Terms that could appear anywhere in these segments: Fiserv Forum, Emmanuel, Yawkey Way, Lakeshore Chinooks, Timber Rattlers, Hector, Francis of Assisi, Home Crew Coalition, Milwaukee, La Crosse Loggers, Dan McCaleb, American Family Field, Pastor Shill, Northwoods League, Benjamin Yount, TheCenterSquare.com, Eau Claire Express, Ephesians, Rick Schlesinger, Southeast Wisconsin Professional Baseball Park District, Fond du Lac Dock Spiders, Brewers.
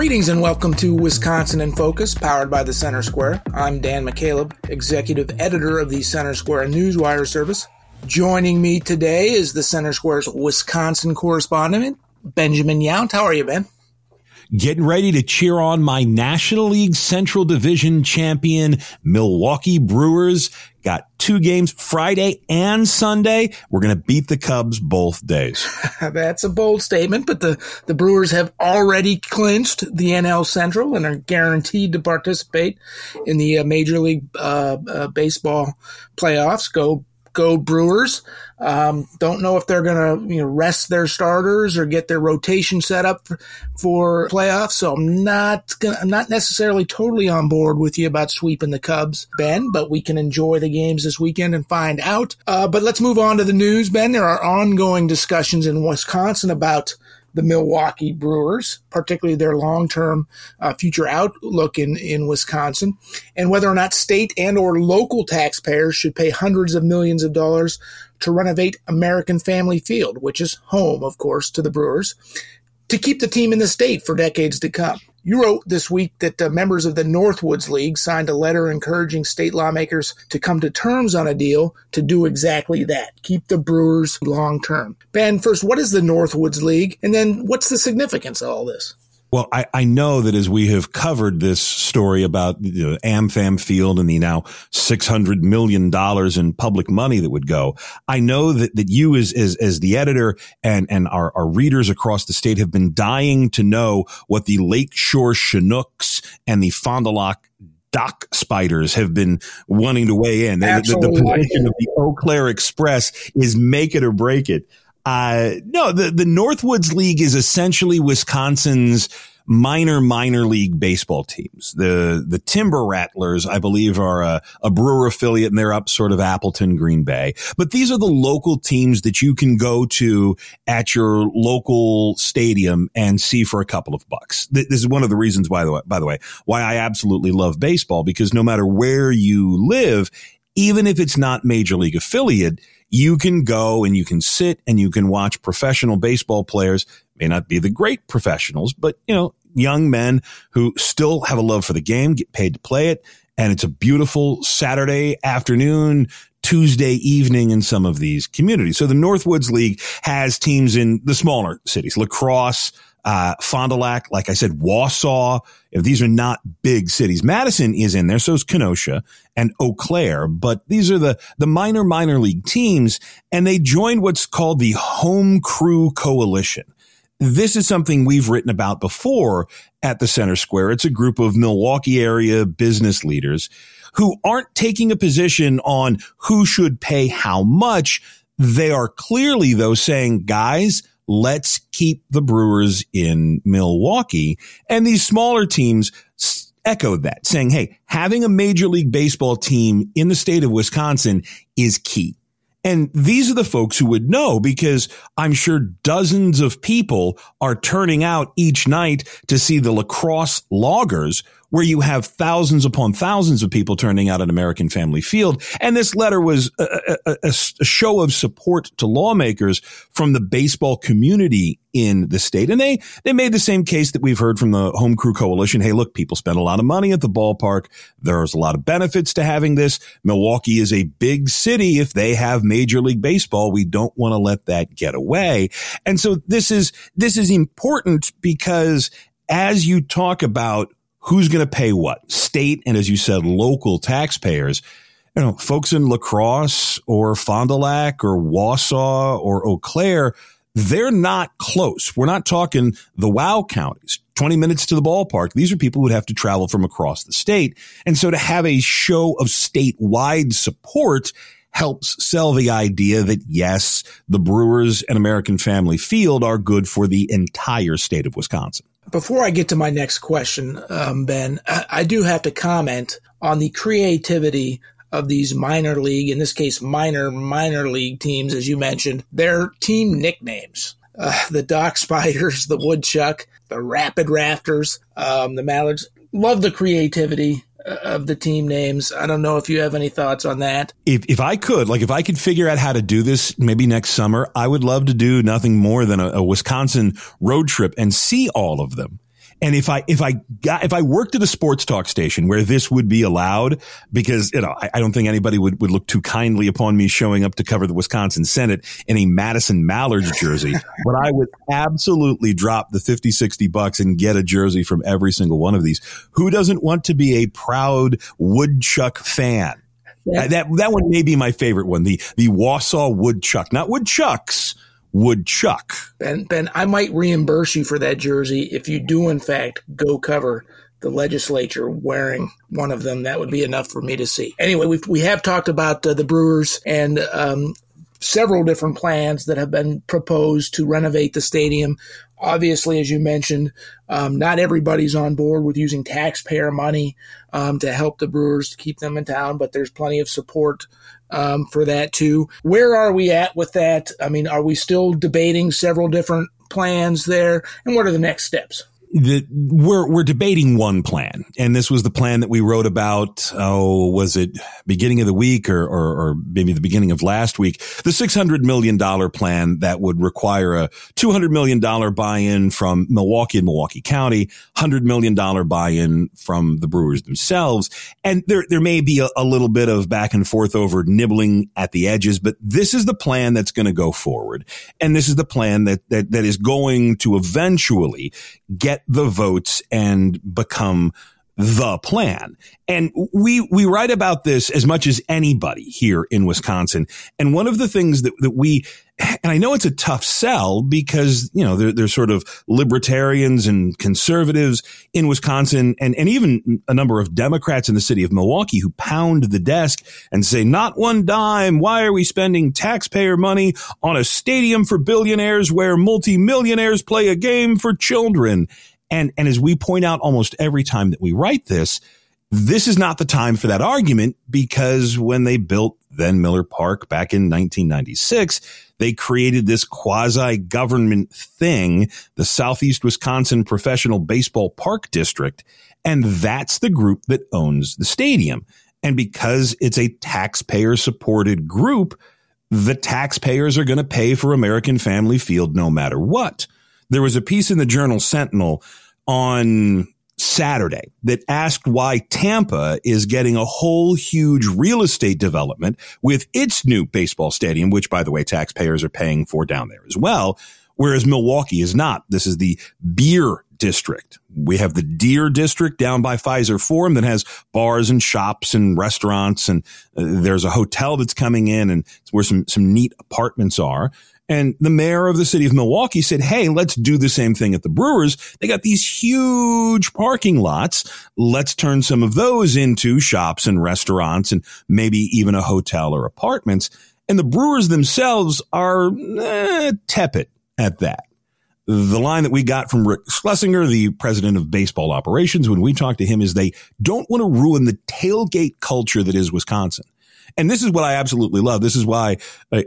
Greetings and welcome to Wisconsin in Focus, powered by the Center Square. I'm Dan McCaleb, executive editor of the Center Square Newswire service. Joining me today is the Center Square's Wisconsin correspondent, Benjamin Yount. How are you, Ben? Getting ready to cheer on my National League Central Division champion, Milwaukee Brewers. Got two games Friday and Sunday. We're going to beat the Cubs both days. That's a bold statement, but the Brewers have already clinched the NL Central and are guaranteed to participate in the Major League Baseball playoffs. Go Brewers. Don't know if they're going to rest their starters or get their rotation set up for playoffs. So I'm not necessarily totally on board with you about sweeping the Cubs, Ben, but we can enjoy the games this weekend and find out. But let's move on to the news, Ben. There are ongoing discussions in Wisconsin about the Milwaukee Brewers, particularly their long-term future outlook in Wisconsin, and whether or not state and or local taxpayers should pay hundreds of millions of dollars to renovate American Family Field, which is home, of course, to the Brewers, to keep the team in the state for decades to come. You wrote this week that members of the Northwoods League signed a letter encouraging state lawmakers to come to terms on a deal to do exactly that, keep the Brewers long term. Ben, first, what is the Northwoods League? And then what's the significance of all this? Well, I know that as we have covered this story about AmFam Field and the now $600 million in public money that would go, I know that you as the editor and our readers across the state have been dying to know what the Lakeshore Chinooks and the Fond du Lac Dock Spiders have been wanting to weigh in. The position of the Eau Claire Express is make it or break it. No, the Northwoods League is essentially Wisconsin's minor league baseball teams. The Timber Rattlers, I believe, are a Brewer affiliate, and they're up sort of Appleton, Green Bay. But these are the local teams that you can go to at your local stadium and see for a couple of bucks. This is one of the reasons, by the way, why I absolutely love baseball, because no matter where you live, even if it's not major league affiliate, you can go and you can sit and you can watch professional baseball players, may not be the great professionals, but, young men who still have a love for the game, get paid to play it. And it's a beautiful Saturday afternoon, Tuesday evening in some of these communities. So the Northwoods League has teams in the smaller cities, La Crosse, Fond du Lac, like I said, Wausau. These are not big cities. Madison is in there, so is Kenosha and Eau Claire, but these are the minor league teams, and they joined what's called the Home Crew Coalition. This is something we've written about before at the Center Square. It's a group of Milwaukee area business leaders who aren't taking a position on who should pay how much. They are clearly, though, saying, guys, let's keep the Brewers in Milwaukee. And these smaller teams echoed that, saying, hey, having a Major League Baseball team in the state of Wisconsin is key. And these are the folks who would know, because I'm sure dozens of people are turning out each night to see the La Crosse Loggers, where you have thousands upon thousands of people turning out at American Family Field. And this letter was a show of support to lawmakers from the baseball community in the state. And they made the same case that we've heard from the Home Crew Coalition. Hey, look, people spend a lot of money at the ballpark. There's a lot of benefits to having this. Milwaukee is a big city. If they have Major League Baseball, we don't want to let that get away. And so this is important, because as you talk about who's going to pay what, state and, as you said, local taxpayers, folks in La Crosse or Fond du Lac or Wausau or Eau Claire, they're not close. We're not talking the wow counties, 20 minutes to the ballpark. These are people who would have to travel from across the state. And so to have a show of statewide support helps sell the idea that, yes, the Brewers and American Family Field are good for the entire state of Wisconsin. Before I get to my next question, Ben, I do have to comment on the creativity of these minor league, in this case, minor league teams, as you mentioned, their team nicknames. The Dock Spiders, the Woodchuck, the Rapid Rafters, the Mallards. Love the creativity of the team names. I don't know if you have any thoughts on that. If I could, if I could figure out how to do this maybe next summer, I would love to do nothing more than a Wisconsin road trip and see all of them. And if I worked at a sports talk station where this would be allowed, because, you know, I don't think anybody would look too kindly upon me showing up to cover the Wisconsin Senate in a Madison Mallards jersey, but I would absolutely drop the $50-$60 and get a jersey from every single one of these. Who doesn't want to be a proud woodchuck fan? Yeah. That one may be my favorite one. The Wausau woodchuck, not woodchucks. Woodchuck. Ben, I might reimburse you for that jersey if you do, in fact, go cover the legislature wearing one of them. That would be enough for me to see. Anyway, we have talked about the Brewers and several different plans that have been proposed to renovate the stadium. Obviously, as you mentioned, not everybody's on board with using taxpayer money to help the Brewers, to keep them in town, but there's plenty of support for that too. Where are we at with that? I mean, are we still debating several different plans there? And what are the next steps? We're debating one plan, and this was the plan that we wrote about. Oh, was it beginning of the week or maybe the beginning of last week? The $600 million plan that would require a $200 million buy-in from Milwaukee and Milwaukee County, $100 million buy-in from the Brewers themselves. And there may be a little bit of back and forth over nibbling at the edges, but this is the plan that's going to go forward. And this is the plan that is going to eventually get the votes and become the plan. And we write about this as much as anybody here in Wisconsin. And one of the things that we, and I know it's a tough sell because, you know, there's sort of libertarians and conservatives in Wisconsin and even a number of Democrats in the city of Milwaukee who pound the desk and say, not one dime. Why are we spending taxpayer money on a stadium for billionaires where multimillionaires play a game for children? And as we point out almost every time that we write this, this is not the time for that argument, because when they built then Miller Park back in 1996, they created this quasi-government thing, the Southeast Wisconsin Professional Baseball Park District, and that's the group that owns the stadium. And because it's a taxpayer-supported group, the taxpayers are going to pay for American Family Field no matter what. There was a piece in the Journal Sentinel on Saturday that asked why Tampa is getting a whole huge real estate development with its new baseball stadium, which, by the way, taxpayers are paying for down there as well, whereas Milwaukee is not. This is the beer district. We have the Deer District down by Fiserv Forum that has bars and shops and restaurants, and there's a hotel that's coming in, and it's where some neat apartments are. And the mayor of the city of Milwaukee said, hey, let's do the same thing at the Brewers. They got these huge parking lots. Let's turn some of those into shops and restaurants and maybe even a hotel or apartments. And the Brewers themselves are tepid at that. The line that we got from Rick Schlesinger, the president of baseball operations, when we talked to him, is they don't want to ruin the tailgate culture that is Wisconsin. And this is what I absolutely love. This is why,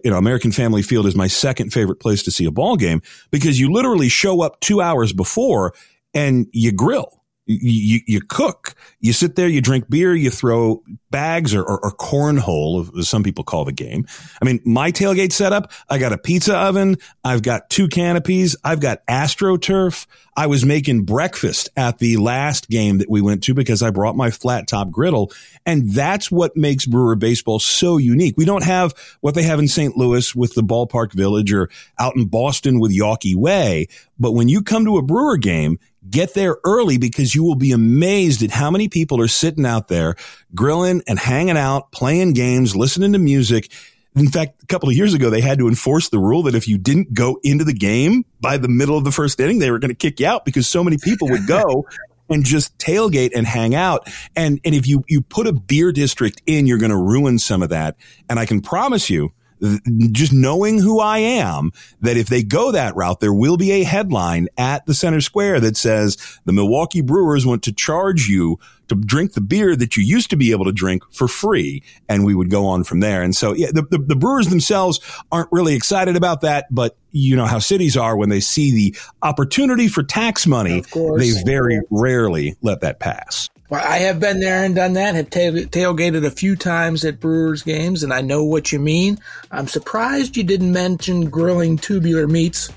American Family Field is my second favorite place to see a ball game, because you literally show up 2 hours before and you grill, you cook, you sit there, you drink beer, you throw bags or cornhole, as some people call the game. I mean, my tailgate setup, I got a pizza oven. I've got 2 canopies. I've got AstroTurf. I was making breakfast at the last game that we went to because I brought my flat top griddle. And that's what makes Brewer baseball so unique. We don't have what they have in St. Louis with the Ballpark Village or out in Boston with Yawkey Way. But when you come to a Brewer game, get there early, because you will be amazed at how many people are sitting out there grilling and hanging out, playing games, listening to music. In fact, a couple of years ago, they had to enforce the rule that if you didn't go into the game by the middle of the first inning, they were going to kick you out, because so many people would go and just tailgate and hang out. And if you put a beer district in, you're going to ruin some of that. And I can promise you, just knowing who I am, that if they go that route, there will be a headline at the Center Square that says the Milwaukee Brewers want to charge you to drink the beer that you used to be able to drink for free. And we would go on from there. And so the Brewers themselves aren't really excited about that. But you know how cities are, when they see the opportunity for tax money, they very rarely let that pass. Well, I have been there and done that, have tailgated a few times at Brewers games, and I know what you mean. I'm surprised you didn't mention grilling tubular meats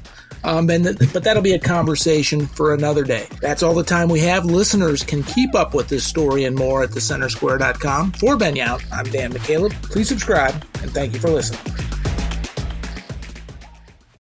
But that'll be a conversation for another day. That's all the time we have. Listeners can keep up with this story and more at TheCenterSquare.com. For Ben Yount, I'm Dan McCaleb. Please subscribe, and thank you for listening.